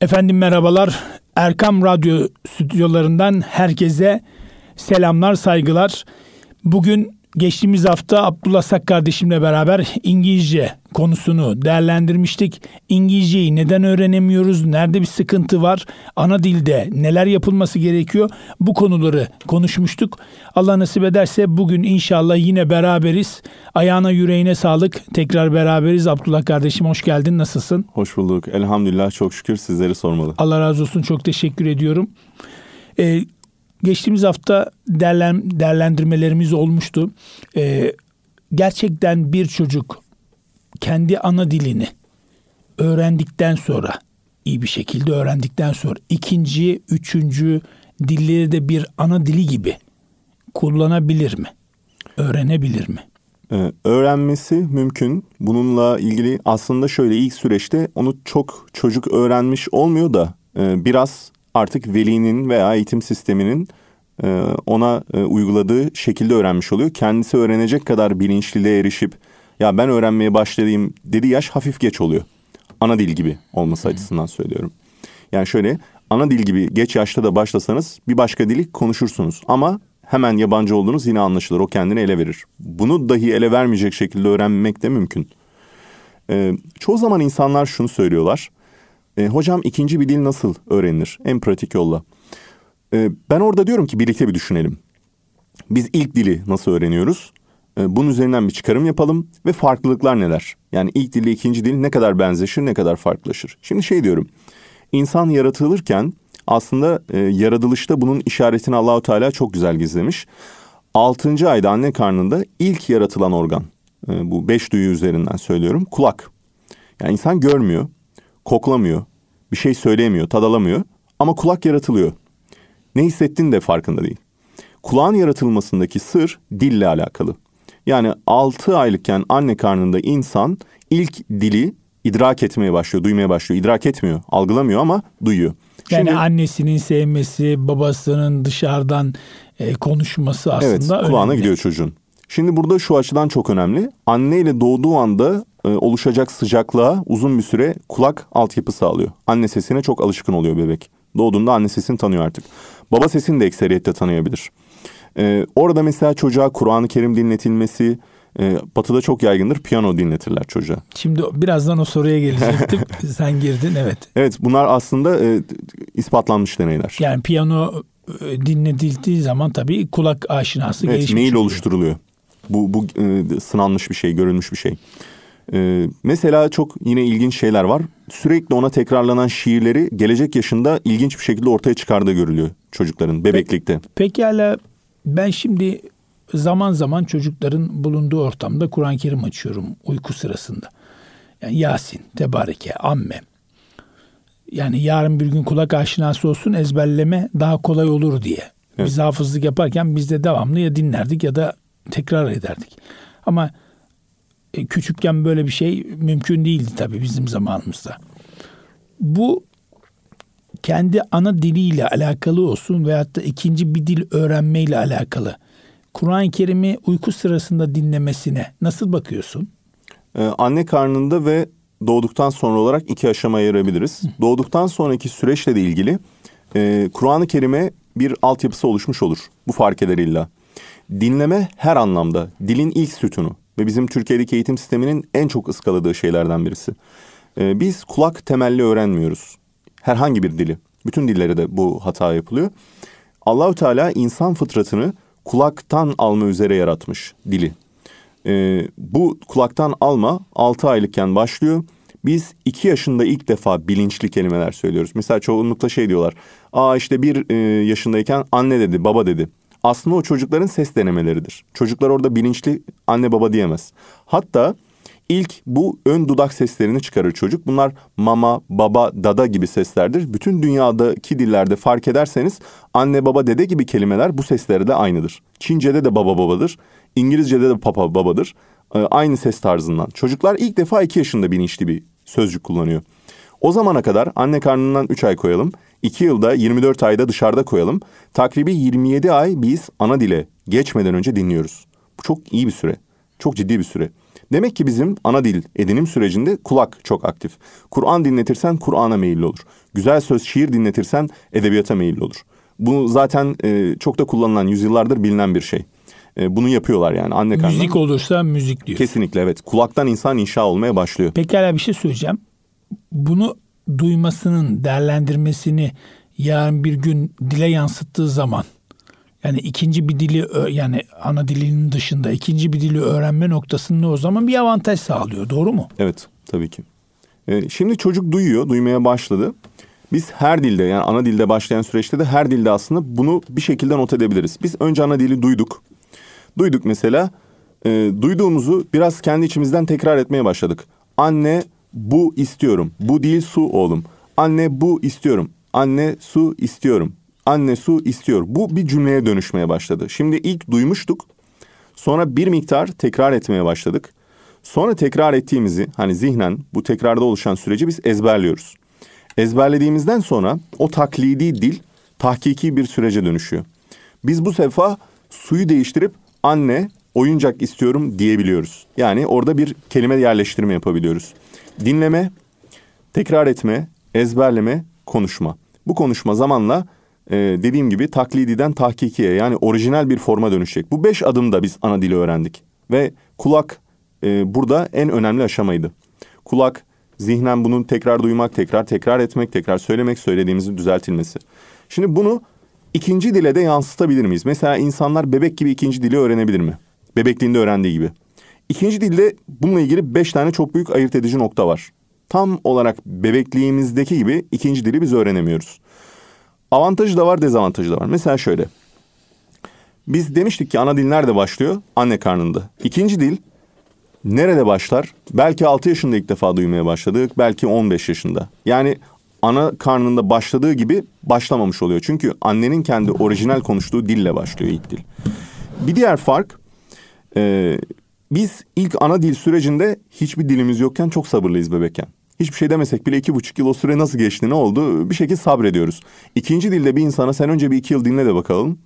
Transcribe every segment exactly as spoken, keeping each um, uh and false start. Efendim merhabalar, Erkam Radyo stüdyolarından herkese selamlar, saygılar. Bugün geçtiğimiz hafta Abdullah Sak kardeşimle beraber İngilizce konusunu değerlendirmiştik. İngilizceyi neden öğrenemiyoruz, nerede bir sıkıntı var, ana dilde neler yapılması gerekiyor, bu konuları konuşmuştuk. Allah nasip ederse bugün inşallah yine beraberiz. Ayağına yüreğine sağlık, tekrar beraberiz. Abdullah kardeşim hoş geldin, nasılsın? Hoş bulduk, elhamdülillah, çok şükür, sizleri sormalı. Allah razı olsun, çok teşekkür ediyorum. Ee, Geçtiğimiz hafta değerlen, değerlendirmelerimiz olmuştu. Ee, gerçekten bir çocuk kendi ana dilini öğrendikten sonra, iyi bir şekilde öğrendikten sonra ikinci, üçüncü dilleri de bir ana dili gibi kullanabilir mi? Öğrenebilir mi? Ee, öğrenmesi mümkün. Bununla ilgili aslında şöyle, ilk süreçte onu çok çocuk öğrenmiş olmuyor da e, biraz... artık velinin veya eğitim sisteminin ona uyguladığı şekilde öğrenmiş oluyor. Kendisi öğrenecek kadar bilinçliliğe erişip ya ben öğrenmeye başlayayım dediği yaş hafif geç oluyor. Ana dil gibi olması hmm. açısından söylüyorum. Yani şöyle, ana dil gibi geç yaşta da başlasanız bir başka dili konuşursunuz. Ama hemen yabancı olduğunuz yine anlaşılır. O kendini ele verir. Bunu dahi ele vermeyecek şekilde öğrenmek de mümkün. Ee, çoğu zaman insanlar şunu söylüyorlar. E, hocam ikinci bir dil nasıl öğrenilir? En pratik yolla. E, ben orada diyorum ki birlikte bir düşünelim. Biz ilk dili nasıl öğreniyoruz? E, bunun üzerinden bir çıkarım yapalım ve farklılıklar neler? Yani ilk dille ikinci dil ne kadar benzeşir, ne kadar farklılaşır? Şimdi şey diyorum. İnsan yaratılırken aslında e, yaratılışta bunun işaretini Allahu Teala çok güzel gizlemiş. Altıncı ayda anne karnında ilk yaratılan organ. E, bu beş duyu üzerinden söylüyorum. Kulak. Yani insan görmüyor. Koklamıyor, bir şey söyleyemiyor, tad alamıyor ama kulak yaratılıyor. Ne hissettiğin de farkında değil. Kulağın yaratılmasındaki sır dille alakalı. Yani altı aylıkken anne karnında insan ilk dili idrak etmeye başlıyor, duymaya başlıyor. İdrak etmiyor, algılamıyor ama duyuyor. Yani şimdi, annesinin sevmesi, babasının dışarıdan e, konuşması aslında evet, kulağına önemli. Gidiyor çocuğun. Şimdi burada şu açıdan çok önemli. Anne ile doğduğu anda e, oluşacak sıcaklığa uzun bir süre kulak altyapı sağlıyor. Anne sesine çok alışkın oluyor bebek. Doğduğunda anne sesini tanıyor artık. Baba sesini de ekseriyette tanıyabilir. E, orada mesela çocuğa Kur'an-ı Kerim dinletilmesi, e, batıda çok yaygındır, piyano dinletirler çocuğa. Şimdi birazdan o soruya gelecektim. Sen girdin, evet. Evet, bunlar aslında e, ispatlanmış deneyler. Yani piyano e, dinletildiği zaman tabii kulak aşinası evet, gelişmiş. Evet, neyle oluşturuluyor? Bu, bu e, sınanmış bir şey, görülmüş bir şey. E, mesela çok yine ilginç şeyler var. Sürekli ona tekrarlanan şiirleri gelecek yaşında ilginç bir şekilde ortaya çıkardığı görülüyor çocukların bebeklikte. Pekala, ben şimdi zaman zaman çocukların bulunduğu ortamda Kur'an-ı Kerim açıyorum uyku sırasında. Yani Yasin, Tebareke, Amme. Yani yarın bir gün kulak aşinası olsun, ezberleme daha kolay olur diye. Evet. Biz hafızlık yaparken biz de devamlı ya dinlerdik ya da tekrar ederdik. Ama e, küçükken böyle bir şey mümkün değildi tabii bizim zamanımızda. Bu kendi ana diliyle alakalı olsun veyahut da ikinci bir dil öğrenmeyle alakalı. Kur'an-ı Kerim'i uyku sırasında dinlemesine nasıl bakıyorsun? Ee, anne karnında ve doğduktan sonra olarak iki aşamaya ayırabiliriz. Hı. Doğduktan sonraki süreçle de ilgili e, Kur'an-ı Kerim'e bir altyapısı oluşmuş olur. Bu fark eder illa. Dinleme her anlamda dilin ilk sütunu ve bizim Türkiye'deki eğitim sisteminin en çok ıskaladığı şeylerden birisi. Ee, biz kulak temelli öğrenmiyoruz. Herhangi bir dili. Bütün dillere de bu hata yapılıyor. Allahu Teala insan fıtratını kulaktan alma üzere yaratmış dili. Ee, bu kulaktan alma altı aylıkken başlıyor. Biz iki yaşında ilk defa bilinçli kelimeler söylüyoruz. Mesela çoğunlukla şey diyorlar. Aa işte bir e, yaşındayken anne dedi, baba dedi. Aslında o çocukların ses denemeleridir. Çocuklar orada bilinçli anne baba diyemez. Hatta ilk bu ön dudak seslerini çıkarır çocuk. Bunlar mama, baba, dada gibi seslerdir. Bütün dünyadaki dillerde fark ederseniz anne, baba, dede gibi kelimeler bu seslere de aynıdır. Çince'de de baba babadır. İngilizce'de de papa babadır. Ee, aynı ses tarzından. Çocuklar ilk defa iki yaşında bilinçli bir sözcük kullanıyor. O zamana kadar anne karnından üç ay koyalım. iki yılda yirmi dört ayda dışarıda koyalım. Takribi yirmi yedi ay biz ana dile geçmeden önce dinliyoruz. Bu çok iyi bir süre. Çok ciddi bir süre. Demek ki bizim ana dil edinim sürecinde kulak çok aktif. Kur'an dinletirsen Kur'an'a meyilli olur. Güzel söz, şiir dinletirsen edebiyata meyilli olur. Bu zaten e, çok da kullanılan, yüzyıllardır bilinen bir şey. E, bunu yapıyorlar yani anne karnına. Müzik olursa müzik diyor. Kesinlikle evet. Kulaktan insan inşa olmaya başlıyor. Pekala bir şey söyleyeceğim. Bunu duymasının, değerlendirmesini yarın bir gün dile yansıttığı zaman, yani ikinci bir dili, yani ana dilinin dışında ikinci bir dili öğrenme noktasında o zaman bir avantaj sağlıyor. Doğru mu? Evet, tabii ki. Ee, şimdi çocuk duyuyor, duymaya başladı. Biz her dilde, yani ana dilde başlayan süreçte de her dilde aslında bunu bir şekilde not edebiliriz. Biz önce ana dili duyduk. Duyduk mesela. E, duyduğumuzu biraz kendi içimizden tekrar etmeye başladık. Anne bu istiyorum. Bu değil su oğlum. Anne bu istiyorum. Anne su istiyorum. Anne su istiyor. Bu bir cümleye dönüşmeye başladı. Şimdi ilk duymuştuk. Sonra bir miktar tekrar etmeye başladık. Sonra tekrar ettiğimizi, hani zihnen bu tekrarda oluşan süreci biz ezberliyoruz. Ezberlediğimizden sonra o taklidi dil tahkiki bir sürece dönüşüyor. Biz bu sefer suyu değiştirip anne oyuncak istiyorum diyebiliyoruz. Yani orada bir kelime yerleştirme yapabiliyoruz. Dinleme, tekrar etme, ezberleme, konuşma. Bu konuşma zamanla Ee, dediğim gibi taklididen tahkikiye, yani orijinal bir forma dönüşecek. Bu beş adımda biz ana dili öğrendik. Ve kulak e, burada en önemli aşamaydı. Kulak, zihnen bunun tekrar duymak, tekrar tekrar etmek, tekrar söylemek, söylediğimizin düzeltilmesi. Şimdi bunu ikinci dile de yansıtabilir miyiz? Mesela insanlar bebek gibi ikinci dili öğrenebilir mi? Bebekliğinde öğrendiği gibi. İkinci dilde bununla ilgili beş tane çok büyük ayırt edici nokta var. Tam olarak bebekliğimizdeki gibi ikinci dili biz öğrenemiyoruz. Avantajı da var, dezavantajı da var. Mesela şöyle. Biz demiştik ki ana dil nerede başlıyor? Anne karnında. İkinci dil nerede başlar? Belki altı yaşında ilk defa duymaya başladık. Belki on beş yaşında. Yani ana karnında başladığı gibi başlamamış oluyor. Çünkü annenin kendi orijinal konuştuğu dille başlıyor ilk dil. Bir diğer fark. E, biz ilk ana dil sürecinde hiçbir dilimiz yokken çok sabırlıyız bebekken. Hiçbir şey demesek bile iki buçuk yıl o süre nasıl geçti, ne oldu, bir şekilde sabrediyoruz. İkinci dilde bir insana sen önce bir iki yıl dinle de bakalım.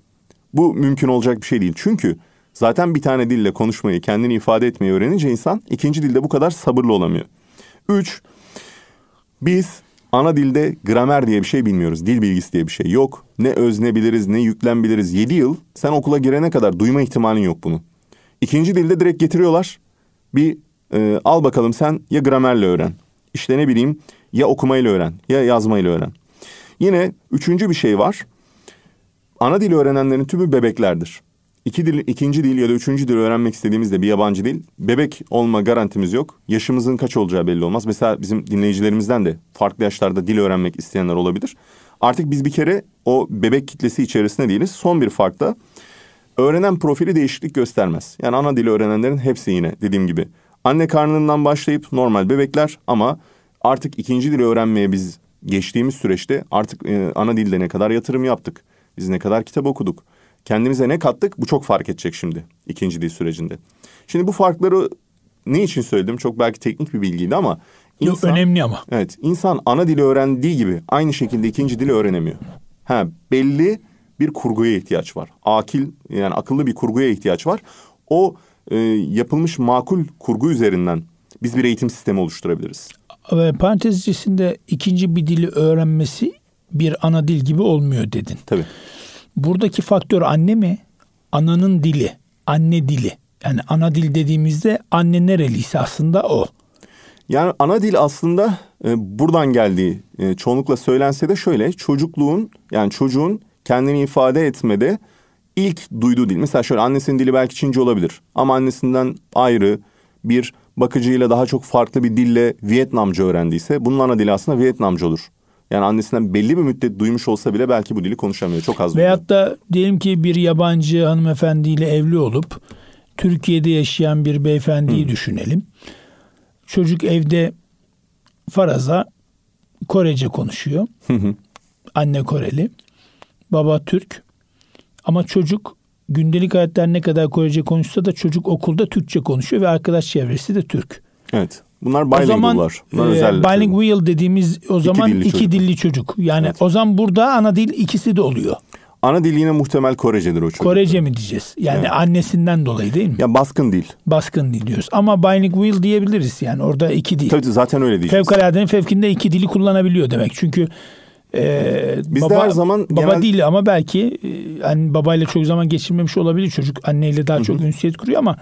Bu mümkün olacak bir şey değil. Çünkü zaten bir tane dille konuşmayı, kendini ifade etmeyi öğrenince insan ikinci dilde bu kadar sabırlı olamıyor. Üç, biz ana dilde gramer diye bir şey bilmiyoruz. Dil bilgisi diye bir şey yok. Ne özne biliriz, ne yüklem biliriz. Yedi yıl sen okula girene kadar duyma ihtimalin yok bunu. İkinci dilde direkt getiriyorlar. Bir e, al bakalım sen ya gramerle öğren. İşte ne bileyim ya okumayla öğren ya yazmayla öğren. Yine üçüncü bir şey var. Ana dili öğrenenlerin tümü bebeklerdir. İki dil, ikinci dil ya da üçüncü dil öğrenmek istediğimizde bir yabancı dil. Bebek olma garantimiz yok. Yaşımızın kaç olacağı belli olmaz. Mesela bizim dinleyicilerimizden de farklı yaşlarda dil öğrenmek isteyenler olabilir. Artık biz bir kere o bebek kitlesi içerisinde değiliz. Son bir fark da öğrenen profili değişiklik göstermez. Yani ana dili öğrenenlerin hepsi yine dediğim gibi. Anne karnından başlayıp normal bebekler ama artık ikinci dili öğrenmeye biz geçtiğimiz süreçte artık e, ana dilde ne kadar yatırım yaptık, biz ne kadar kitap okuduk, kendimize ne kattık, bu çok fark edecek şimdi ikinci dil sürecinde. Şimdi bu farkları ne için söyledim? Çok belki teknik bir bilgiydi ama. Insan, Yok önemli ama. Evet, insan ana dili öğrendiği gibi aynı şekilde ikinci dili öğrenemiyor. Ha, belli bir kurguya ihtiyaç var. Akil yani akıllı bir kurguya ihtiyaç var. O E, yapılmış makul kurgu üzerinden biz bir eğitim sistemi oluşturabiliriz. Ve parantez içerisinde ikinci bir dili öğrenmesi bir ana dil gibi olmuyor dedin. Tabii. Buradaki faktör anne mi? Ananın dili, anne dili. Yani ana dil dediğimizde anne nereliyse aslında o. Yani ana dil aslında e, buradan geldiği e, çoğunlukla söylense de şöyle çocukluğun yani çocuğun kendini ifade etmede İlk duyduğu dil. Mesela şöyle annesinin dili belki Çince olabilir. Ama annesinden ayrı bir bakıcıyla daha çok farklı bir dille Vietnamca öğrendiyse bunun ana dili aslında Vietnamca olur. Yani annesinden belli bir müddet duymuş olsa bile belki bu dili konuşamıyor. Çok az. Veyahut da diyelim ki bir yabancı hanımefendiyle evli olup Türkiye'de yaşayan bir beyefendiyi Hı. düşünelim. Çocuk evde faraza Korece konuşuyor. Hı hı. Anne Koreli, baba Türk. Ama çocuk gündelik hayatta ne kadar Korece konuşsa da çocuk okulda Türkçe konuşuyor ve arkadaş çevresi de Türk. Evet. Bunlar bilingual'lar. E, bilingual dediğimiz o zaman iki dilli, iki çocuk. dilli çocuk. Yani evet. O zaman burada ana dil ikisi de oluyor. Ana dil yine muhtemel Korecedir o çocuk. Korece mi diyeceğiz? Yani evet. Annesinden dolayı değil mi? Ya baskın dil. Baskın dil diyoruz. Ama bilingual diyebiliriz yani. Orada iki dil. Tabii zaten öyle diyeceğiz. Fevkaladenin fevkinde iki dili kullanabiliyor demek. Çünkü Ee, bizde baba, her zaman baba genel... değil ama belki yani babayla çok zaman geçirmemiş olabilir çocuk, anneyle daha Hı-hı. çok ünsiyet kuruyor ama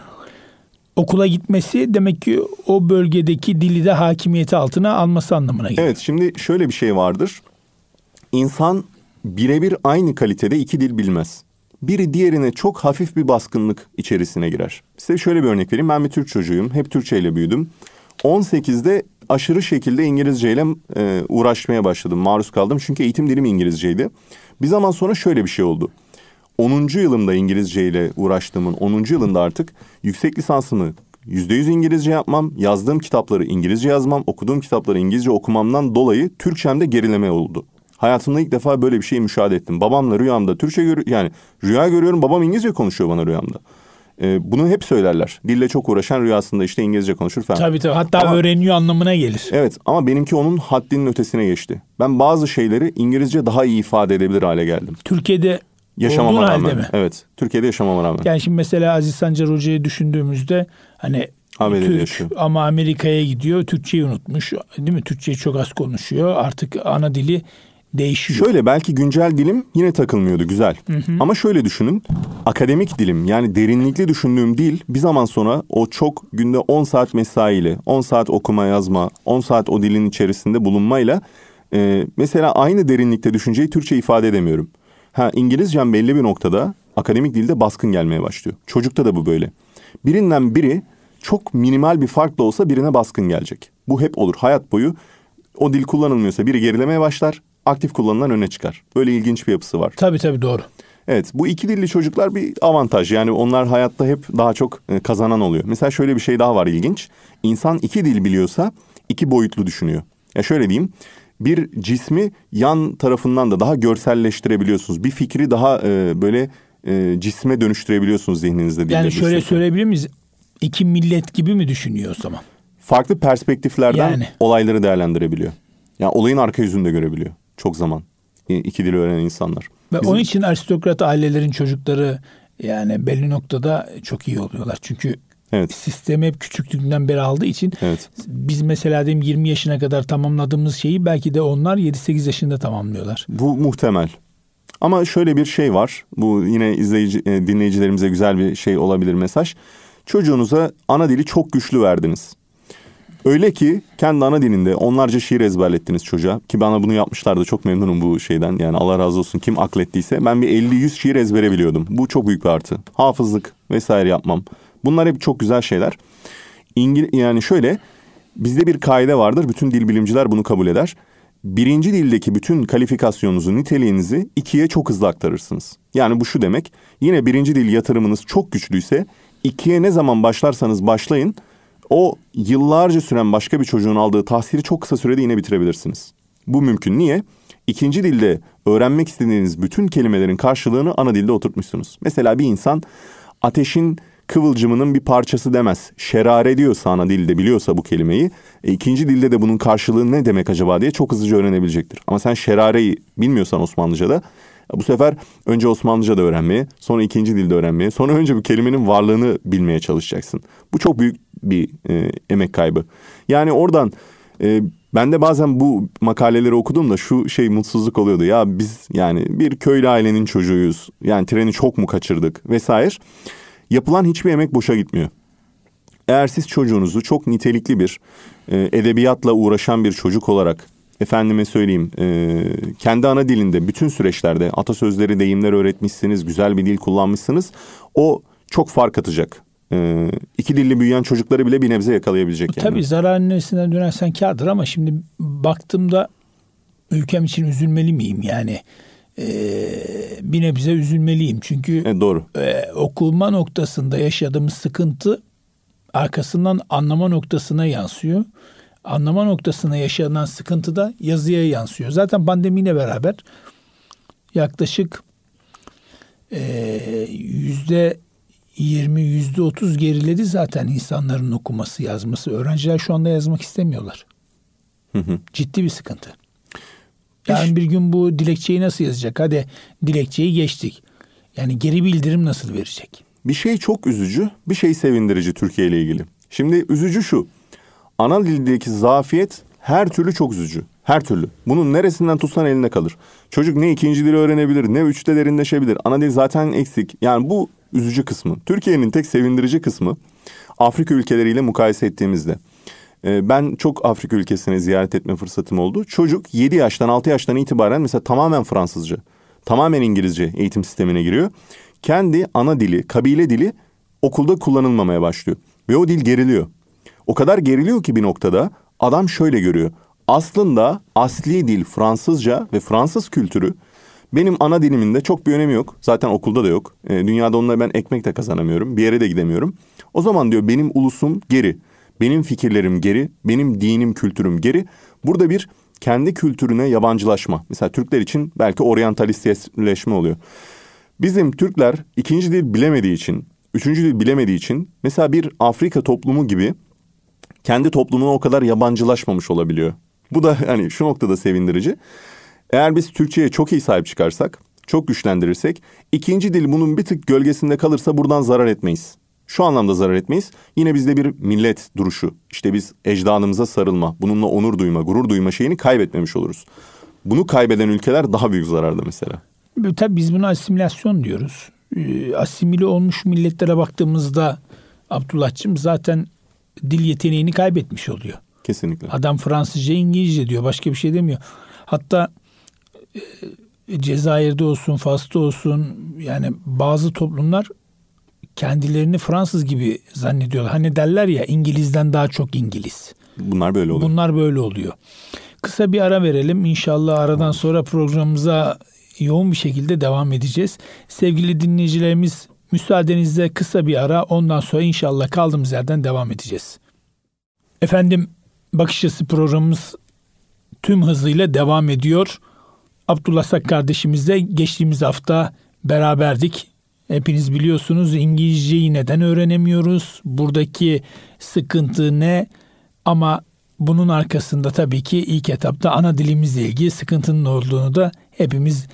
okula gitmesi demek ki o bölgedeki dili de hakimiyeti altına alması anlamına geliyor. Evet, şimdi şöyle bir şey vardır. İnsan birebir aynı kalitede iki dil bilmez. Biri diğerine çok hafif bir baskınlık içerisine girer. Size şöyle bir örnek vereyim. Ben bir Türk çocuğuyum. Hep Türkçeyle büyüdüm. on sekizde aşırı şekilde İngilizceyle e, uğraşmaya başladım, maruz kaldım. Çünkü eğitim dilim İngilizceydi. Bir zaman sonra şöyle bir şey oldu. onuncu yılımda İngilizceyle uğraştığımın onuncu yılında artık yüksek lisansımı yüzde yüz İngilizce yapmam, yazdığım kitapları İngilizce yazmam, okuduğum kitapları İngilizce okumamdan dolayı Türkçemde gerileme oldu. Hayatımda ilk defa böyle bir şey müşahede ettim. Babamla rüyamda Türkçe görüyorum, yani rüya görüyorum, babam İngilizce konuşuyor bana rüyamda. Bunu hep söylerler. Dille çok uğraşan rüyasında işte İngilizce konuşur falan. Tabii tabii. Hatta ama, öğreniyor anlamına gelir. Evet ama benimki onun haddinin ötesine geçti. Ben bazı şeyleri İngilizce daha iyi ifade edebilir hale geldim. Türkiye'de yaşamama olduğun rağmen. Halde mi? Evet. Türkiye'de yaşamama rağmen. Yani şimdi mesela Aziz Sancar Hoca'yı düşündüğümüzde hani Türk yaşıyor. Ama Amerika'ya gidiyor. Türkçeyi unutmuş. Değil mi? Türkçeyi çok az konuşuyor. Artık ana dili değişiyor. Şöyle belki güncel dilim yine takılmıyordu, güzel. Hı hı. Ama şöyle düşünün, akademik dilim yani derinlikli düşündüğüm dil bir zaman sonra o çok günde on saat mesaiyle, on saat okuma yazma, on saat o dilin içerisinde bulunmayla e, mesela aynı derinlikte düşünceyi Türkçe ifade edemiyorum. Ha, İngilizcem belli bir noktada akademik dilde baskın gelmeye başlıyor. Çocukta da bu böyle. Birinden biri çok minimal bir farkla olsa birine baskın gelecek. Bu hep olur hayat boyu. O dil kullanılmıyorsa biri gerilemeye başlar. Aktif kullanılan öne çıkar. Böyle ilginç bir yapısı var. Tabii tabii doğru. Evet, bu iki dilli çocuklar bir avantaj. Yani onlar hayatta hep daha çok kazanan oluyor. Mesela şöyle bir şey daha var ilginç. İnsan iki dil biliyorsa iki boyutlu düşünüyor. Ya şöyle diyeyim. Bir cismi yan tarafından da daha görselleştirebiliyorsunuz. Bir fikri daha e, böyle e, cisme dönüştürebiliyorsunuz zihninizde. Yani şöyle söyleyebilir miyiz? İki millet gibi mi düşünüyor o zaman? Farklı perspektiflerden yani olayları değerlendirebiliyor. Yani olayın arka yüzünü de görebiliyor. Çok zaman iki dil öğrenen insanlar. Ve Bizim... onun için aristokrat ailelerin çocukları yani belli noktada çok iyi oluyorlar. Çünkü evet. sistemi hep küçüklüğünden beri aldığı için evet. biz mesela diyeyim yirmi yaşına kadar tamamladığımız şeyi belki de onlar yedi sekiz yaşında tamamlıyorlar. Bu muhtemel. Ama şöyle bir şey var. Bu yine izleyici dinleyicilerimize güzel bir şey olabilir mesaj. Çocuğunuza ana dili çok güçlü verdiniz. Öyle ki kendi ana dilinde onlarca şiir ezberlettiniz çocuğa. Ki bana bunu yapmışlardı. Çok memnunum bu şeyden. Yani Allah razı olsun kim aklettiyse. Ben bir elli yüz şiir ezbere biliyordum. Bu çok büyük bir artı. Hafızlık vesaire yapmam. Bunlar hep çok güzel şeyler. İngil yani şöyle bizde bir kaide vardır. Bütün dil bilimciler bunu kabul eder. Birinci dildeki bütün kalifikasyonunuzu, niteliğinizi ikiye çok hızlı aktarırsınız. Yani bu şu demek. Yine birinci dil yatırımınız çok güçlüyse ikiye ne zaman başlarsanız başlayın. O yıllarca süren başka bir çocuğun aldığı tahsili çok kısa sürede yine bitirebilirsiniz. Bu mümkün. Niye? İkinci dilde öğrenmek istediğiniz bütün kelimelerin karşılığını ana dilde oturtmuşsunuz. Mesela bir insan ateşin kıvılcımının bir parçası demez. Şerare diyorsa ana dilde biliyorsa bu kelimeyi. E, ikinci dilde de bunun karşılığı ne demek acaba diye çok hızlıca öğrenebilecektir. Ama sen şerareyi bilmiyorsan Osmanlıca'da bu sefer önce Osmanlıca'da öğrenmeye, sonra ikinci dilde öğrenmeye, sonra önce bu kelimenin varlığını bilmeye çalışacaksın. Bu çok büyük bir e, emek kaybı. Yani oradan e, ben de bazen bu makaleleri okuduğumda şu şey mutsuzluk oluyordu. Ya biz yani bir köylü ailenin çocuğuyuz. Yani treni çok mu kaçırdık vesaire. Yapılan hiçbir emek boşa gitmiyor. Eğer siz çocuğunuzu çok nitelikli bir e, edebiyatla uğraşan bir çocuk olarak efendime söyleyeyim e, kendi ana dilinde bütün süreçlerde atasözleri, deyimler öğretmişsiniz, güzel bir dil kullanmışsınız. O çok fark atacak. E, iki dilli büyüyen çocukları bile bir nebze yakalayabilecek. Tabii yani. Zararın neresinden dönersen kârdır ama şimdi baktığımda ülkem için üzülmeli miyim yani? E, bir nebze üzülmeliyim çünkü e, doğru. E, okulma noktasında yaşadığımız sıkıntı arkasından anlama noktasına yansıyor. Anlama noktasına yaşanan sıkıntı da yazıya yansıyor. Zaten pandemiyle beraber yaklaşık yüzde yirmi, yüzde otuz geriledi zaten insanların okuması, yazması. Öğrenciler şu anda yazmak istemiyorlar. Hı hı. Ciddi bir sıkıntı. Yarın bir gün bu dilekçeyi nasıl yazacak? Hadi dilekçeyi geçtik. Yani geri bildirim nasıl verecek? Bir şey çok üzücü, bir şey sevindirici Türkiye ile ilgili. Şimdi üzücü şu. Ana dildeki zafiyet her türlü çok üzücü. Her türlü. Bunun neresinden tutsan elinde kalır. Çocuk ne ikinci dili öğrenebilir, ne üçte derinleşebilir. Ana dil zaten eksik. Yani bu üzücü kısmı. Türkiye'nin tek sevindirici kısmı Afrika ülkeleriyle mukayese ettiğimizde. Ben çok Afrika ülkesine ziyaret etme fırsatım oldu. Çocuk yedi yaştan altı yaştan itibaren mesela tamamen Fransızca, tamamen İngilizce eğitim sistemine giriyor. Kendi ana dili, kabile dili okulda kullanılmamaya başlıyor. Ve o dil geriliyor. O kadar geriliyor ki bir noktada adam şöyle görüyor. Aslında asli dil Fransızca ve Fransız kültürü benim ana dilimin de çok bir önemi yok. Zaten okulda da yok. Dünyada onunla ben ekmek de kazanamıyorum. Bir yere de gidemiyorum. O zaman diyor benim ulusum geri. Benim fikirlerim geri, benim dinim, kültürüm geri. Burada bir kendi kültürüne yabancılaşma. Mesela Türkler için belki oryantalistleşme oluyor. Bizim Türkler ikinci dil bilemediği için, üçüncü dil bilemediği için mesela bir Afrika toplumu gibi kendi toplumuna o kadar yabancılaşmamış olabiliyor. Bu da hani şu noktada sevindirici. Eğer biz Türkçe'ye çok iyi sahip çıkarsak, çok güçlendirirsek, ikinci dil bunun bir tık gölgesinde kalırsa buradan zarar etmeyiz. Şu anlamda zarar etmeyiz. Yine bizde bir millet duruşu, işte biz ecdadımıza sarılma, bununla onur duyma, gurur duyma şeyini kaybetmemiş oluruz. Bunu kaybeden ülkeler daha büyük zararda mesela. Tabii biz buna asimilasyon diyoruz. Asimile olmuş milletlere baktığımızda Abdullah'cığım zaten dil yeteneğini kaybetmiş oluyor. Kesinlikle. Adam Fransızca, İngilizce diyor, başka bir şey demiyor. Hatta e, Cezayir'de olsun, Fas'ta olsun yani bazı toplumlar kendilerini Fransız gibi zannediyorlar. Hani derler ya İngiliz'den daha çok İngiliz. Bunlar böyle oluyor. Bunlar böyle oluyor. Kısa bir ara verelim. İnşallah aradan sonra programımıza yoğun bir şekilde devam edeceğiz. Sevgili dinleyicilerimiz, müsaadenizle kısa bir ara, ondan sonra inşallah kaldığımız yerden devam edeceğiz. Efendim, Bakış Açısı programımız tüm hızıyla devam ediyor. Abdullah Sak kardeşimizle geçtiğimiz hafta beraberdik. Hepiniz biliyorsunuz İngilizceyi neden öğrenemiyoruz? Buradaki sıkıntı ne? Ama bunun arkasında tabii ki ilk etapta ana dilimizle ilgili sıkıntının olduğunu da hepimiz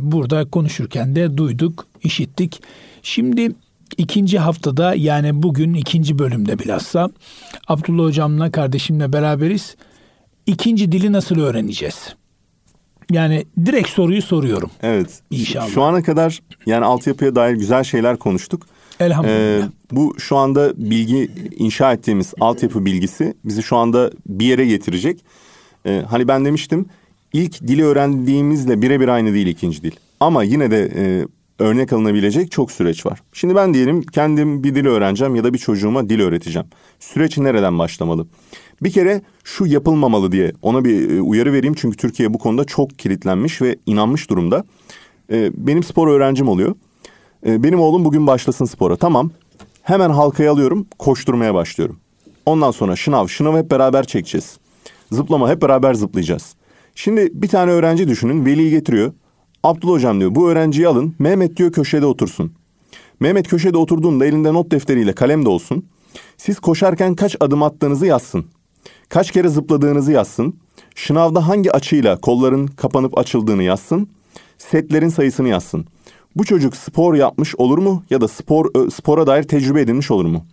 burada konuşurken de duyduk, işittik. Şimdi ikinci haftada yani bugün ikinci bölümde bilhassa Abdullah hocamla, kardeşimle beraberiz. İkinci dili nasıl öğreneceğiz? Yani direkt soruyu soruyorum. Evet. İnşallah. Şu ana kadar yani altyapıya dair güzel şeyler konuştuk. Elhamdülillah. Ee, bu şu anda bilgi inşa ettiğimiz altyapı bilgisi bizi şu anda bir yere getirecek. Ee, hani ben demiştim ilk dili öğrendiğimizle birebir aynı değil ikinci dil. Ama yine de e, örnek alınabilecek çok süreç var. Şimdi ben diyelim kendim bir dil öğreneceğim ya da bir çocuğuma dil öğreteceğim. Süreç nereden başlamalı? Bir kere şu yapılmamalı diye ona bir uyarı vereyim. Çünkü Türkiye bu konuda çok kilitlenmiş ve inanmış durumda. Benim spor öğrencim oluyor. Benim oğlum bugün başlasın spora. Tamam, hemen halkayı alıyorum, koşturmaya başlıyorum. Ondan sonra şınav, şınavı hep beraber çekeceğiz. Zıplama, hep beraber zıplayacağız. Şimdi bir tane öğrenci düşünün, veliyi getiriyor. Abdullah hocam diyor, bu öğrenciyi alın. Mehmet diyor köşede otursun. Mehmet köşede oturduğunda elinde not defteriyle kalem de olsun. Siz koşarken kaç adım attığınızı yazsın. Kaç kere zıpladığınızı yazsın. Şınavda hangi açıyla kolların kapanıp açıldığını yazsın. Setlerin sayısını yazsın. Bu çocuk spor yapmış olur mu? Ya da spor spora dair tecrübe edinmiş olur mu?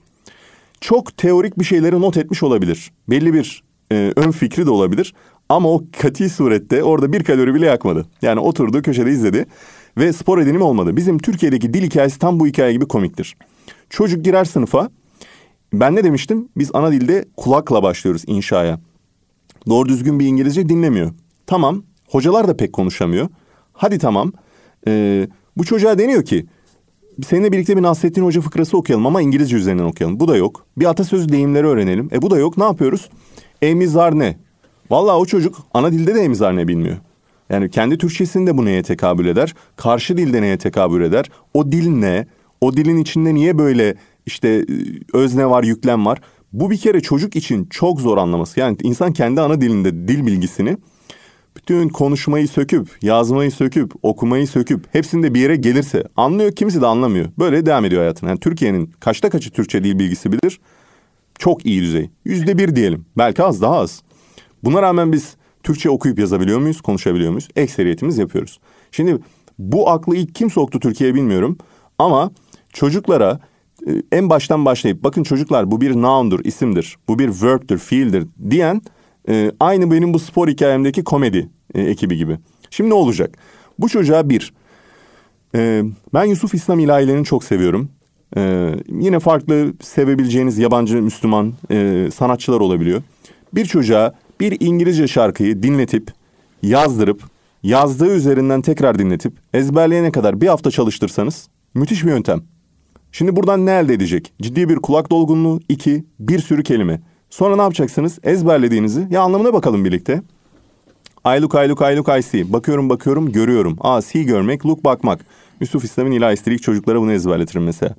Çok teorik bir şeyleri not etmiş olabilir. Belli bir e, ön fikri de olabilir. Ama o kati surette orada bir kalori bile yakmadı. Yani oturdu, köşede izledi ve spor edinimi olmadı. Bizim Türkiye'deki dil hikayesi tam bu hikaye gibi komiktir. Çocuk girer sınıfa. Ben ne demiştim? Biz ana dilde kulakla başlıyoruz inşaya. Doğru düzgün bir İngilizce dinlemiyor. Tamam, hocalar da pek konuşamıyor. Hadi tamam, ee, bu çocuğa deniyor ki seninle birlikte bir Nasrettin Hoca fıkrası okuyalım ama İngilizce üzerinden okuyalım. Bu da yok. Bir atasözü, deyimleri öğrenelim. E bu da yok. Ne yapıyoruz? Emizar ne? Vallahi o çocuk ana dilde de emizar ne bilmiyor. Yani kendi Türkçesinde bu neye tekabül eder? Karşı dilde neye tekabül eder? O dil ne? O dilin içinde niye böyle işte özne var, yüklem var? Bu bir kere çocuk için çok zor anlaması. Yani insan kendi ana dilinde dil bilgisini bütün konuşmayı söküp, yazmayı söküp, okumayı söküp hepsinde bir yere gelirse anlıyor, kimse de anlamıyor. Böyle devam ediyor hayatına. Yani Türkiye'nin kaçta kaçı Türkçe dil bilgisi bilir? Çok iyi düzey. Yüzde bir diyelim. Belki az, daha az. Buna rağmen biz Türkçe okuyup yazabiliyor muyuz, konuşabiliyor muyuz? Ekseriyetimiz yapıyoruz. Şimdi bu aklı ilk kim soktu Türkiye'ye bilmiyorum. Ama çocuklara en baştan başlayıp bakın çocuklar bu bir noun'dur, isimdir, bu bir verb'dür, fiildir diyen aynı benim bu spor hikayemdeki komedi ekibi gibi. Şimdi ne olacak? Bu çocuğa bir, ben Yusuf İslam ilahilerini çok seviyorum. Ee, yine farklı sevebileceğiniz yabancı Müslüman e, sanatçılar olabiliyor. Bir çocuğa bir İngilizce şarkıyı dinletip, yazdırıp, yazdığı üzerinden tekrar dinletip, ezberleyene kadar bir hafta çalıştırsanız müthiş bir yöntem. Şimdi buradan ne elde edecek? Ciddi bir kulak dolgunluğu, iki, bir sürü kelime. Sonra ne yapacaksınız? Ezberlediğinizi, ya anlamına bakalım birlikte. I look, I look, I look, I see. Bakıyorum, bakıyorum, görüyorum. A, see görmek, look bakmak. Yusuf İslam'ın ilahisi, ilk çocuklara bunu ezberletirim mesela.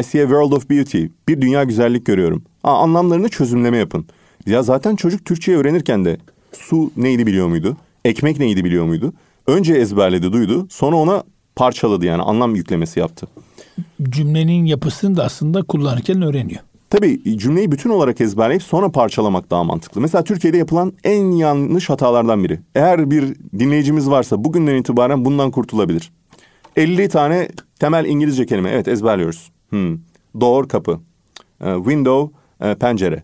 I see a world of beauty. Bir dünya güzellik görüyorum. Aa, anlamlarını çözümleme yapın. Ya zaten çocuk Türkçe'yi öğrenirken de su neydi biliyor muydu? Ekmek neydi biliyor muydu? Önce ezberledi, duydu. Sonra ona parçaladı, yani anlam yüklemesi yaptı. Cümlenin yapısını da aslında kullanırken öğreniyor. Tabii cümleyi bütün olarak ezberleyip sonra parçalamak daha mantıklı. Mesela Türkiye'de yapılan en yanlış hatalardan biri. Eğer bir dinleyicimiz varsa bugünden itibaren bundan kurtulabilir. elli tane temel İngilizce kelime. Evet, ezberliyoruz. Hmm. Door, kapı. Window, pencere.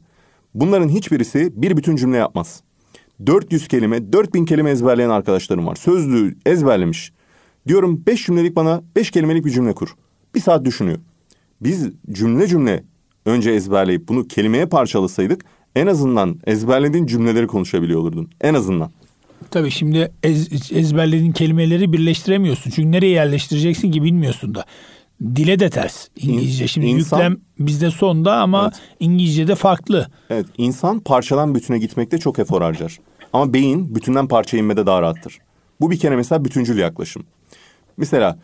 Bunların hiçbirisi bir bütün cümle yapmaz. dört yüz kelime, dört bin kelime ezberleyen arkadaşlarım var. Sözlü ezberlemiş. Diyorum beş cümlelik bana, beş kelimelik bir cümle kur. Bir saat düşünüyor. Biz cümle cümle önce ezberleyip bunu kelimeye parçalasaydık en azından ezberlediğin cümleleri konuşabiliyor olurdun. En azından. Tabii şimdi ez, ezberlediğin kelimeleri birleştiremiyorsun. Çünkü nereye yerleştireceksin ki bilmiyorsun da. Dile de ters İngilizce. Şimdi insan, yüklem bizde sonda ama evet. İngilizce'de farklı. Evet, insan parçadan bütüne gitmekte çok efor harcar. Ama beyin bütünden parçaya inmede daha rahattır. Bu bir kere mesela bütüncül yaklaşım. Mesela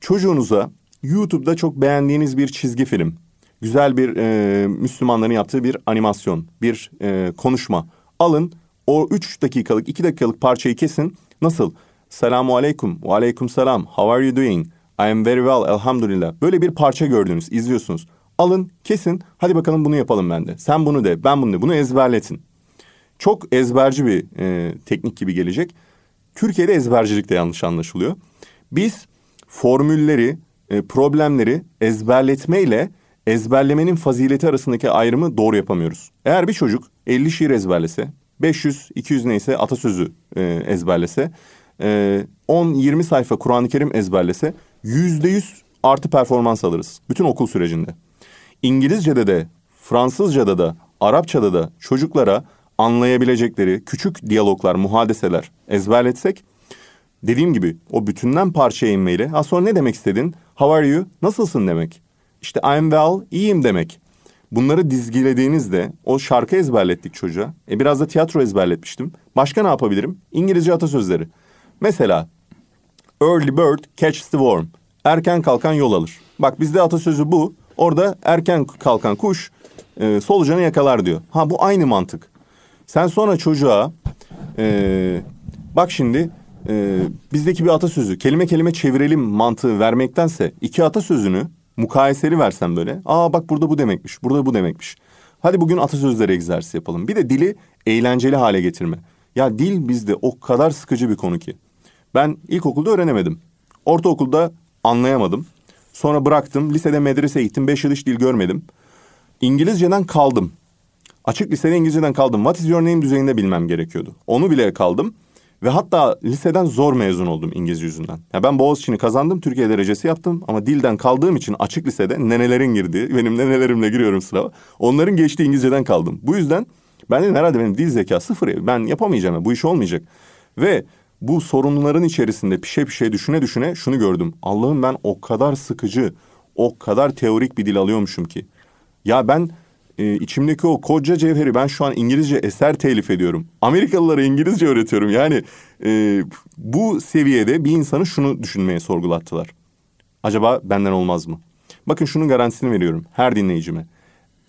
çocuğunuza YouTube'da çok beğendiğiniz bir çizgi film, güzel bir e, Müslümanların yaptığı bir animasyon, bir e, konuşma. Alın o üç dakikalık, iki dakikalık parçayı kesin. Nasıl? Selamu aleyküm, ve aleyküm selam, how are you doing? I am very well, elhamdülillah. Böyle bir parça gördünüz, izliyorsunuz. Alın, kesin, hadi bakalım bunu yapalım ben de. Sen bunu de, ben bunu de, bunu ezberletin. Çok ezberci bir e, teknik gibi gelecek. Türkiye'de ezbercilik de yanlış anlaşılıyor. Biz formülleri, e, problemleri ezberletmeyle ezberlemenin fazileti arasındaki ayrımı doğru yapamıyoruz. Eğer bir çocuk elli şiir ezberlese, beş yüz, iki yüz neyse atasözü e, ezberlese, e, on yirmi sayfa Kur'an-ı Kerim ezberlese yüzde yüz artı performans alırız bütün okul sürecinde. İngilizce'de de, Fransızca'da da, Arapça'da da çocuklara anlayabilecekleri küçük diyaloglar, muhadeseler ezberletsek, dediğim gibi o bütünden parçaya inmeyle, ha sonra ne demek istedin? How are you? Nasılsın demek. İşte I'm well, iyiyim demek. Bunları dizgilediğinizde o şarkı ezberlettik çocuğa. E biraz da tiyatro ezberletmiştim. Başka ne yapabilirim? İngilizce atasözleri. Mesela early bird catches the worm. Erken kalkan yol alır. Bak bizde atasözü bu. Orada erken kalkan kuş e, solucanı yakalar diyor. Ha bu aynı mantık. Sen sonra çocuğa e, bak şimdi e, bizdeki bir atasözü kelime kelime çevirelim mantığı vermektense iki atasözünü mukayeseli versem böyle. Aa bak burada bu demekmiş, burada bu demekmiş. Hadi bugün atasözleri egzersizi yapalım. Bir de dili eğlenceli hale getirme. Ya dil bizde o kadar sıkıcı bir konu ki. Ben ilkokulda öğrenemedim. Ortaokulda anlayamadım. Sonra bıraktım. Lisede medreseye gittim. Beş yıl hiç dil görmedim. İngilizceden kaldım. Açık lisede İngilizceden kaldım. What is your name düzeyinde bilmem gerekiyordu. Onu bile kaldım. Ve hatta liseden zor mezun oldum İngilizce yüzünden. Ya ben Boğaziçi'ni kazandım, Türkiye derecesi yaptım ama dilden kaldığım için açık lisede nenelerin girdiği, benim nenelerimle giriyorum sıraya. Onların geçtiği İngilizceden kaldım. Bu yüzden ben dedim herhalde benim dil zekası sıfır. Ben yapamayacağım ya, bu iş olmayacak. Ve bu sorunların içerisinde pişe pişe düşüne düşüne şunu gördüm. Allah'ım ben o kadar sıkıcı, o kadar teorik bir dil alıyormuşum ki. Ya ben Ee, içimdeki o koca cevheri ben şu an İngilizce eser telif ediyorum. Amerikalılara İngilizce öğretiyorum. Yani e, bu seviyede bir insanı şunu düşünmeye sorgulattılar. Acaba benden olmaz mı? Bakın şunun garantisini veriyorum her dinleyicime.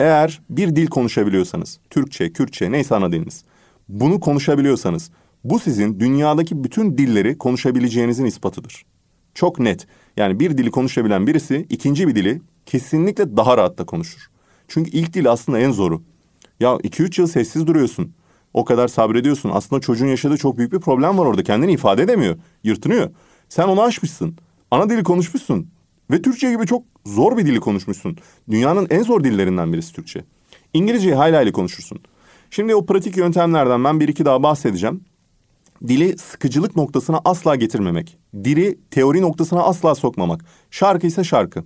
Eğer bir dil konuşabiliyorsanız, Türkçe, Kürtçe neyse ana diliniz, bunu konuşabiliyorsanız bu sizin dünyadaki bütün dilleri konuşabileceğinizin ispatıdır. Çok net. Yani bir dili konuşabilen birisi ikinci bir dili kesinlikle daha rahat da konuşur. Çünkü ilk dil aslında en zoru. Ya iki üç yıl sessiz duruyorsun. O kadar sabrediyorsun. Aslında çocuğun yaşadığı çok büyük bir problem var orada. Kendini ifade edemiyor. Yırtınıyor. Sen onu aşmışsın. Ana dili konuşmuşsun. Ve Türkçe gibi çok zor bir dili konuşmuşsun. Dünyanın en zor dillerinden birisi Türkçe. İngilizceyi hayli hayli konuşursun. Şimdi o pratik yöntemlerden ben bir iki daha bahsedeceğim. Dili sıkıcılık noktasına asla getirmemek. Dili teori noktasına asla sokmamak. Şarkı ise şarkı.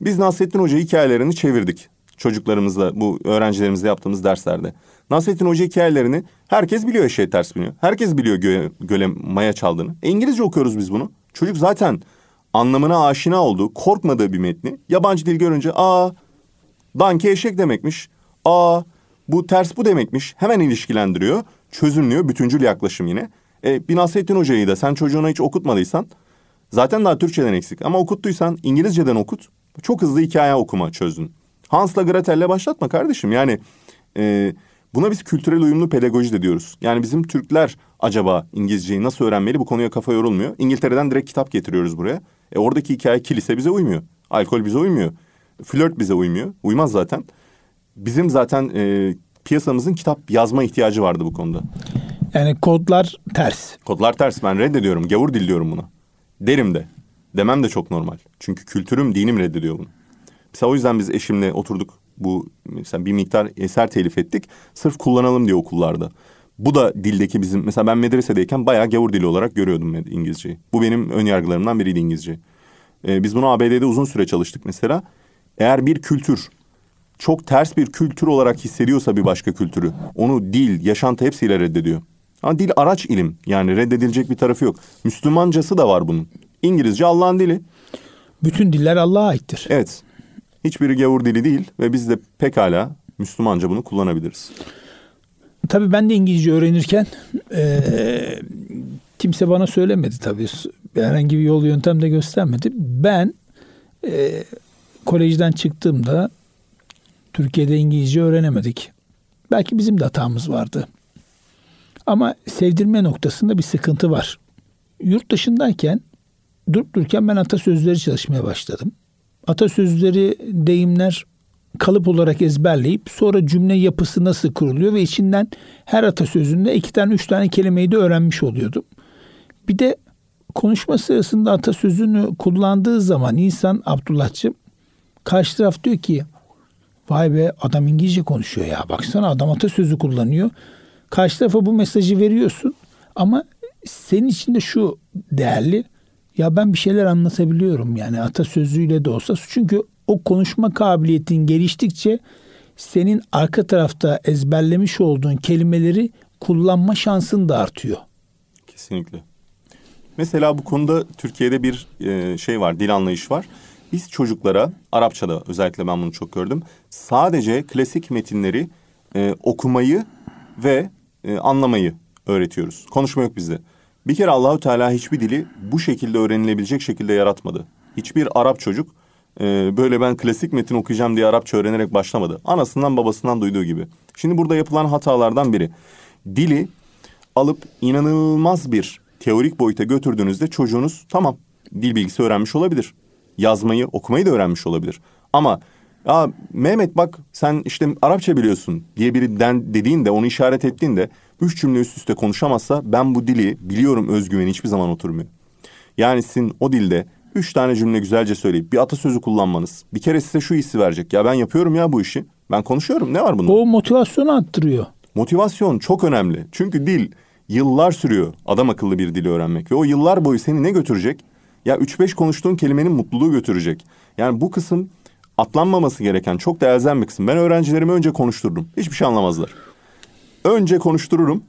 Biz Nasrettin Hoca hikayelerini çevirdik. Çocuklarımızla, bu öğrencilerimizle yaptığımız derslerde. Nasrettin Hoca hikayelerini herkes biliyor, eşeğe ters biniyor. Herkes biliyor göğe, göle maya çaldığını. E, İngilizce okuyoruz biz bunu. Çocuk zaten anlamına aşina olduğu, korkmadığı bir metni. Yabancı dil görünce aa danke eşek demekmiş. Aa bu ters bu demekmiş. Hemen ilişkilendiriyor. Çözümlüyor. Bütüncül yaklaşım yine. E, bir Nasrettin Hoca'yı da sen çocuğuna hiç okutmadıysan zaten daha Türkçeden eksik. Ama okuttuysan İngilizceden okut. Çok hızlı hikaye okuma çözdün. Hans'la Gretel'le başlatma kardeşim. Yani e, buna biz kültürel uyumlu pedagoji de diyoruz. Yani bizim Türkler acaba İngilizceyi nasıl öğrenmeli, bu konuya kafa yorulmuyor. İngiltere'den direkt kitap getiriyoruz buraya. E oradaki hikaye kilise bize uymuyor. Alkol bize uymuyor. Flört bize uymuyor. Uymaz zaten. Bizim zaten e, piyasamızın kitap yazma ihtiyacı vardı bu konuda. Yani kodlar ters. Kodlar ters. Ben reddediyorum. Gavur dil diyorum buna. Derim de. Demem de çok normal. Çünkü kültürüm, dinim reddediyor bunu. Mesela o yüzden biz eşimle oturduk, bu mesela bir miktar eser telif ettik. Sırf kullanalım diye okullarda. Bu da dildeki bizim, mesela ben medresedeyken bayağı gavur dili olarak görüyordum İngilizceyi. Bu benim ön yargılarımdan biriydi İngilizce. Ee, biz bunu A B D'de uzun süre çalıştık mesela. Eğer bir kültür çok ters bir kültür olarak hissediyorsa bir başka kültürü, onu dil, yaşantı hepsiyle reddediyor. Ama dil araç ilim, yani reddedilecek bir tarafı yok. Müslümancası da var bunun. İngilizce Allah'ın dili. Bütün diller Allah'a aittir. Evet. Hiçbiri gavur dili değil ve biz de pekala Müslümanca bunu kullanabiliriz. Tabii ben de İngilizce öğrenirken e, kimse bana söylemedi tabii. Herhangi bir yol yöntem de göstermedi. Ben e, kolejden çıktığımda Türkiye'de İngilizce öğrenemedik. Belki bizim de hatamız vardı. Ama sevdirme noktasında bir sıkıntı var. Yurt dışındayken durup dururken ben atasözleri çalışmaya başladım. Atasözleri, deyimler kalıp olarak ezberleyip sonra cümle yapısı nasıl kuruluyor ve içinden her atasözünde iki tane üç tane kelimeyi de öğrenmiş oluyordum. Bir de konuşma sırasında atasözünü kullandığı zaman insan, Abdullah'cığım, karşı taraf diyor ki vay be adam İngilizce konuşuyor ya, baksana adam atasözü kullanıyor. Karşı tarafa bu mesajı veriyorsun ama senin için de şu değerli: ya ben bir şeyler anlatabiliyorum yani atasözüyle de olsa. Çünkü o konuşma kabiliyetin geliştikçe senin arka tarafta ezberlemiş olduğun kelimeleri kullanma şansın da artıyor. Kesinlikle. Mesela bu konuda Türkiye'de bir şey var, dil anlayışı var. Biz çocuklara, Arapçada özellikle ben bunu çok gördüm, sadece klasik metinleri okumayı ve anlamayı öğretiyoruz. Konuşma yok bizde. Bir kere Allahu Teala hiçbir dili bu şekilde öğrenilebilecek şekilde yaratmadı. Hiçbir Arap çocuk e, böyle ben klasik metin okuyacağım diye Arapça öğrenerek başlamadı. Anasından babasından duyduğu gibi. Şimdi burada yapılan hatalardan biri. Dili alıp inanılmaz bir teorik boyuta götürdüğünüzde çocuğunuz tamam dil bilgisi öğrenmiş olabilir. Yazmayı, okumayı da öğrenmiş olabilir. Ama ya Mehmet bak sen işte Arapça biliyorsun diye birinden dediğinde, onu işaret ettiğinde üç cümle üst üste konuşamazsa ben bu dili biliyorum özgüveni hiçbir zaman oturmuyor. Yani sizin o dilde üç tane cümle güzelce söyleyip bir atasözü kullanmanız bir kere size şu hissi verecek: ya ben yapıyorum ya bu işi, ben konuşuyorum, ne var bunda? O motivasyonu arttırıyor. Motivasyon çok önemli çünkü dil yıllar sürüyor adam akıllı bir dili öğrenmek ve o yıllar boyu seni ne götürecek? Ya üç beş konuştuğun kelimenin mutluluğu götürecek. Yani bu kısım atlanmaması gereken çok da elzem bir kısım. Ben öğrencilerimi önce konuştururum. Hiçbir şey anlamazlar. Önce konuştururum.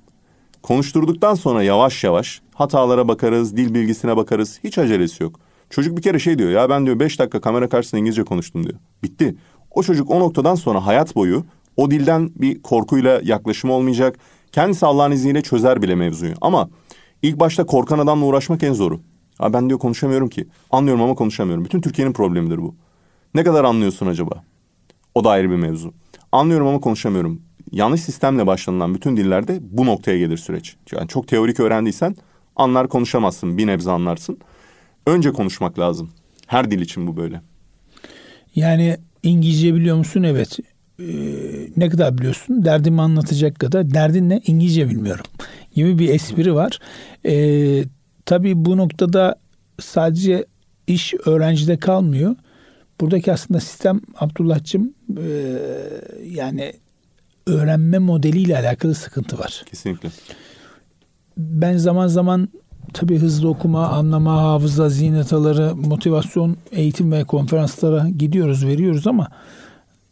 Konuşturduktan sonra yavaş yavaş hatalara bakarız, dil bilgisine bakarız. Hiç acelesi yok. Çocuk bir kere şey diyor, ya ben diyor beş dakika kamera karşısında İngilizce konuştum diyor. Bitti. O çocuk o noktadan sonra hayat boyu o dilden bir korkuyla yaklaşımı olmayacak. Kendisi Allah'ın izniyle çözer bile mevzuyu. Ama ilk başta korkan adamla uğraşmak en zoru. Ya ben diyor konuşamıyorum ki. Anlıyorum ama konuşamıyorum. Bütün Türkiye'nin problemidir bu. Ne kadar anlıyorsun acaba? O da ayrı bir mevzu. Anlıyorum ama konuşamıyorum. Yanlış sistemle başlanılan bütün dillerde bu noktaya gelir süreç. Yani çok teorik öğrendiysen anlar konuşamazsın. Bir nebze anlarsın. Önce konuşmak lazım. Her dil için bu böyle. Yani İngilizce biliyor musun? Evet. e, ne kadar biliyorsun, derdimi anlatacak kadar, derdin ne, İngilizce bilmiyorum gibi bir espri var. E, tabii bu noktada sadece iş öğrencide kalmıyor. Buradaki aslında sistem Abdullah'cığım e, yani öğrenme modeliyle alakalı sıkıntı var. Kesinlikle. Ben zaman zaman tabii hızlı okuma, anlama, hafıza, zihin hataları, motivasyon, eğitim ve konferanslara gidiyoruz, veriyoruz ama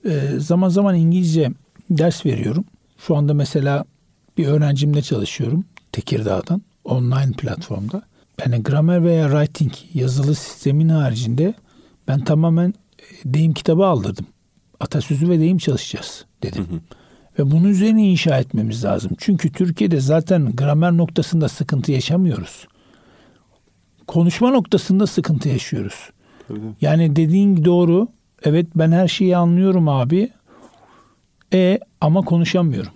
e, zaman zaman İngilizce ders veriyorum. Şu anda mesela bir öğrencimle çalışıyorum Tekirdağ'dan, online platformda. Yani gramer veya writing yazılı sistemin haricinde ben tamamen deyim kitabı aldırdım. Atasözü ve deyim çalışacağız dedim. Hı hı. Ve bunun üzerine inşa etmemiz lazım. Çünkü Türkiye'de zaten gramer noktasında sıkıntı yaşamıyoruz. Konuşma noktasında sıkıntı yaşıyoruz. Tabii. Yani dediğin doğru. Evet, ben her şeyi anlıyorum abi. E ama konuşamıyorum.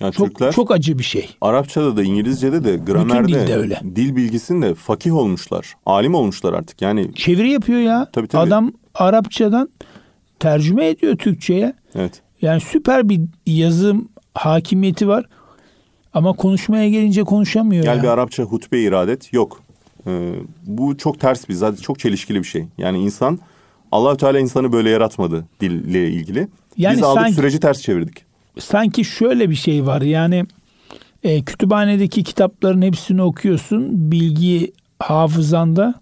Yani çok, Türkler, çok acı bir şey. Arapçada da, İngilizce'de de, gramerde, dil bilgisinde fakih olmuşlar. Alim olmuşlar artık. Yani çeviri yapıyor ya. Tabii, tabii. Adam Arapçadan tercüme ediyor Türkçe'ye. Evet. Yani süper bir yazım hakimiyeti var ama konuşmaya gelince konuşamıyor. Gel ya. Bir Arapça hutbe iradet yok. Ee, bu çok ters bir, zaten çok çelişkili bir şey. Yani insan, Allah-u Teala insanı böyle yaratmadı dille ilgili. Yani biz sanki, aldık süreci ters çevirdik. Sanki şöyle bir şey var yani e, kütüphanedeki kitapların hepsini okuyorsun, bilgi hafızanda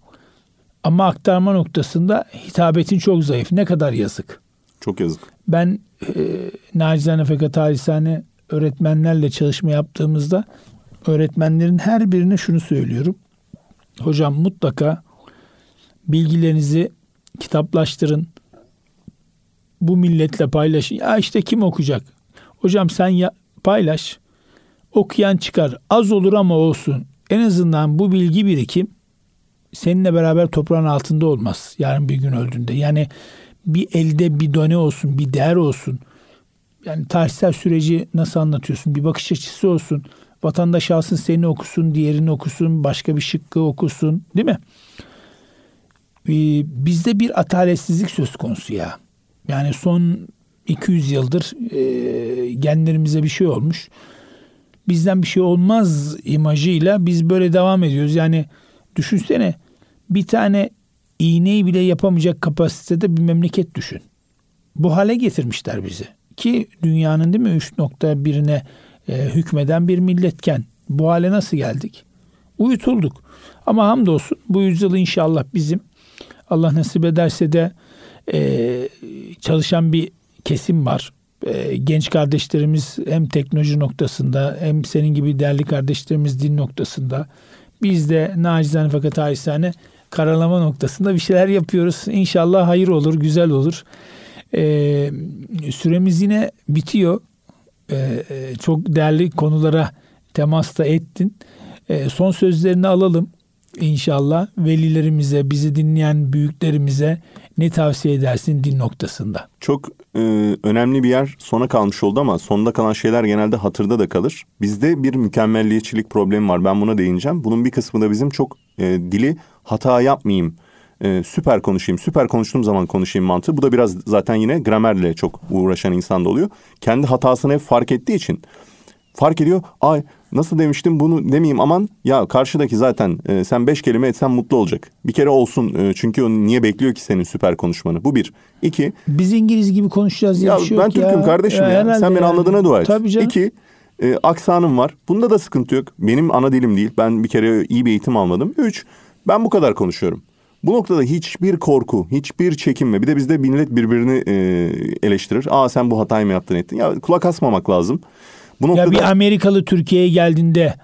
ama aktarma noktasında hitabetin çok zayıf. Ne kadar yazık. Çok yazık. Ben e, nacizane fakat talisane öğretmenlerle çalışma yaptığımızda öğretmenlerin her birine şunu söylüyorum. Hocam mutlaka bilgilerinizi kitaplaştırın. Bu milletle paylaşın. Ya işte kim okuyacak? Hocam sen ya, paylaş. Okuyan çıkar. Az olur ama olsun. En azından bu bilgi birikim seninle beraber toprağın altında olmaz. Yarın bir gün öldüğünde. Yani bir elde bir done olsun, bir değer olsun. Yani tarihsel süreci nasıl anlatıyorsun? Bir bakış açısı olsun. Vatandaş alsın, seni okusun, diğerini okusun, başka bir şıkkı okusun. Değil mi? Ee, bizde bir ataletsizlik söz konusu ya. Yani son iki yüz yıldır e, genlerimize bir şey olmuş. Bizden bir şey olmaz imajıyla biz böyle devam ediyoruz. Yani düşünsene, bir tane İğneyi bile yapamayacak kapasitede bir memleket düşün. Bu hale getirmişler bizi. Ki dünyanın değil mi üç nokta birine e, hükmeden bir milletken bu hale nasıl geldik? Uyutulduk. Ama hamdolsun bu yüzyıl inşallah bizim, Allah nasip ederse de e, çalışan bir kesim var. E, genç kardeşlerimiz hem teknoloji noktasında hem senin gibi değerli kardeşlerimiz din noktasında. Biz de nacizane fakat halisane karalama noktasında bir şeyler yapıyoruz. İnşallah hayır olur, güzel olur. Ee, süremiz yine bitiyor. Ee, çok değerli konulara temas da ettin. Ee, son sözlerini alalım inşallah. Velilerimize, bizi dinleyen büyüklerimize ne tavsiye edersin din noktasında? Çok e, önemli bir yer sona kalmış oldu ama sonda kalan şeyler genelde hatırda da kalır. Bizde bir mükemmelliyetçilik problemi var. Ben buna değineceğim. Bunun bir kısmı da bizim çok e, dili hata yapmayayım, e, süper konuşayım, süper konuştuğum zaman konuşayım mantığı. Bu da biraz zaten yine gramerle çok uğraşan insan da oluyor. Kendi hatasını hep fark ettiği için fark ediyor. Ay nasıl demiştim bunu demeyeyim aman ya karşıdaki zaten e, sen beş kelime etsen mutlu olacak. Bir kere olsun e, çünkü o niye bekliyor ki senin süper konuşmanı? Bu bir. İki. Biz İngiliz gibi konuşacağız diye ya, bir şey yok. Ben Türk'üm ya kardeşim ya, ya. Sen beni yani anladığına dua et. Tabii canım. İki. E, aksanım var. Bunda da sıkıntı yok. Benim ana dilim değil. Ben bir kere iyi bir eğitim almadım. Üç. Ben bu kadar konuşuyorum. Bu noktada hiçbir korku, hiçbir çekinme. Bir de bizde millet birbirini e, eleştirir. Aa sen bu hatayı mı yaptın ettin? Ya kulak asmamak lazım. Bu noktada... Ya bir Amerikalı Türkiye'ye geldiğinde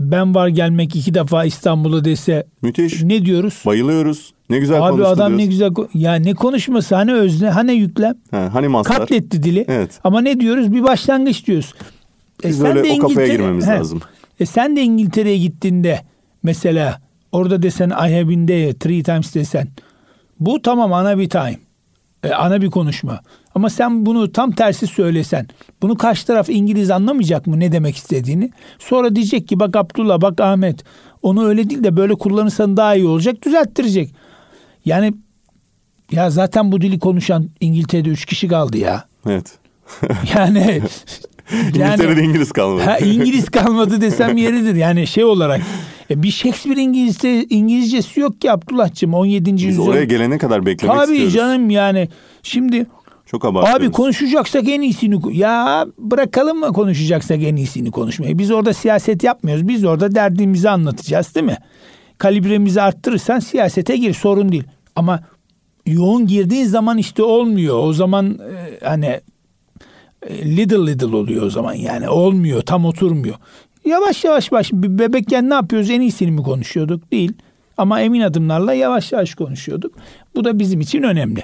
ben var gelmek iki defa İstanbul'a dese müthiş. Ne diyoruz? Bayılıyoruz. Ne güzel konuştu diyoruz. Abi adam ne güzel ko- ya ne konuşması, hani özne, hani yüklem. He, hani maslar. Katletti dili. Evet. Ama ne diyoruz? Bir başlangıç diyoruz. E, Biz öyle o kafaya girmemiz he, lazım. E, sen de İngiltere'ye gittiğinde mesela orada desen I have been there three times desen. Bu tamam ana bir time. E, ana bir konuşma. Ama sen bunu tam tersi söylesen. Bunu karşı taraf İngiliz anlamayacak mı ne demek istediğini? Sonra diyecek ki bak Abdullah, bak Ahmet. Onu öyle değil de böyle kullanırsan daha iyi olacak. Düzelttirecek. Yani ya zaten bu dili konuşan İngiltere'de üç kişi kaldı ya. Evet. Yani... İngiltere'de yani, İngiliz kalmadı. Ha, İngiliz kalmadı desem yeridir. Yani şey olarak e, bir Shakespeare İngilizce, İngilizcesi yok ki Abdullah'cığım on yedinci yüzyıl. Biz oraya gelene kadar beklemek Tabii istiyoruz. Tabii canım yani şimdi çok abartıyoruz. Abi konuşacaksak en iyisini ya bırakalım mı konuşacaksak en iyisini konuşmayı. Biz orada siyaset yapmıyoruz. Biz orada derdimizi anlatacağız değil mi? Kalibremizi arttırırsan siyasete gir sorun değil. Ama yoğun girdiğin zaman işte olmuyor. O zaman e, hani Little little oluyor o zaman yani. Olmuyor, tam oturmuyor. Yavaş yavaş baş. Bebekken ne yapıyoruz? En iyisini mi konuşuyorduk? Değil. Ama emin adımlarla yavaş yavaş konuşuyorduk. Bu da bizim için önemli.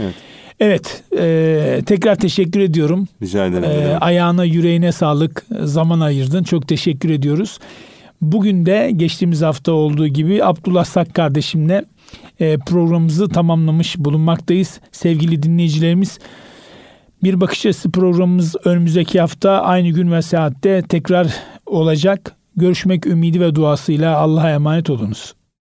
Evet. Evet. E, tekrar teşekkür ediyorum. Rica ederim. E, ayağına, yüreğine sağlık. Zaman ayırdın. Çok teşekkür ediyoruz. Bugün de geçtiğimiz hafta olduğu gibi Abdullah Sak kardeşimle e, programımızı tamamlamış bulunmaktayız. Sevgili dinleyicilerimiz, Bir Bakış Açısı programımız önümüzdeki hafta aynı gün ve saatte tekrar olacak. Görüşmek ümidi ve duasıyla Allah'a emanet olunuz.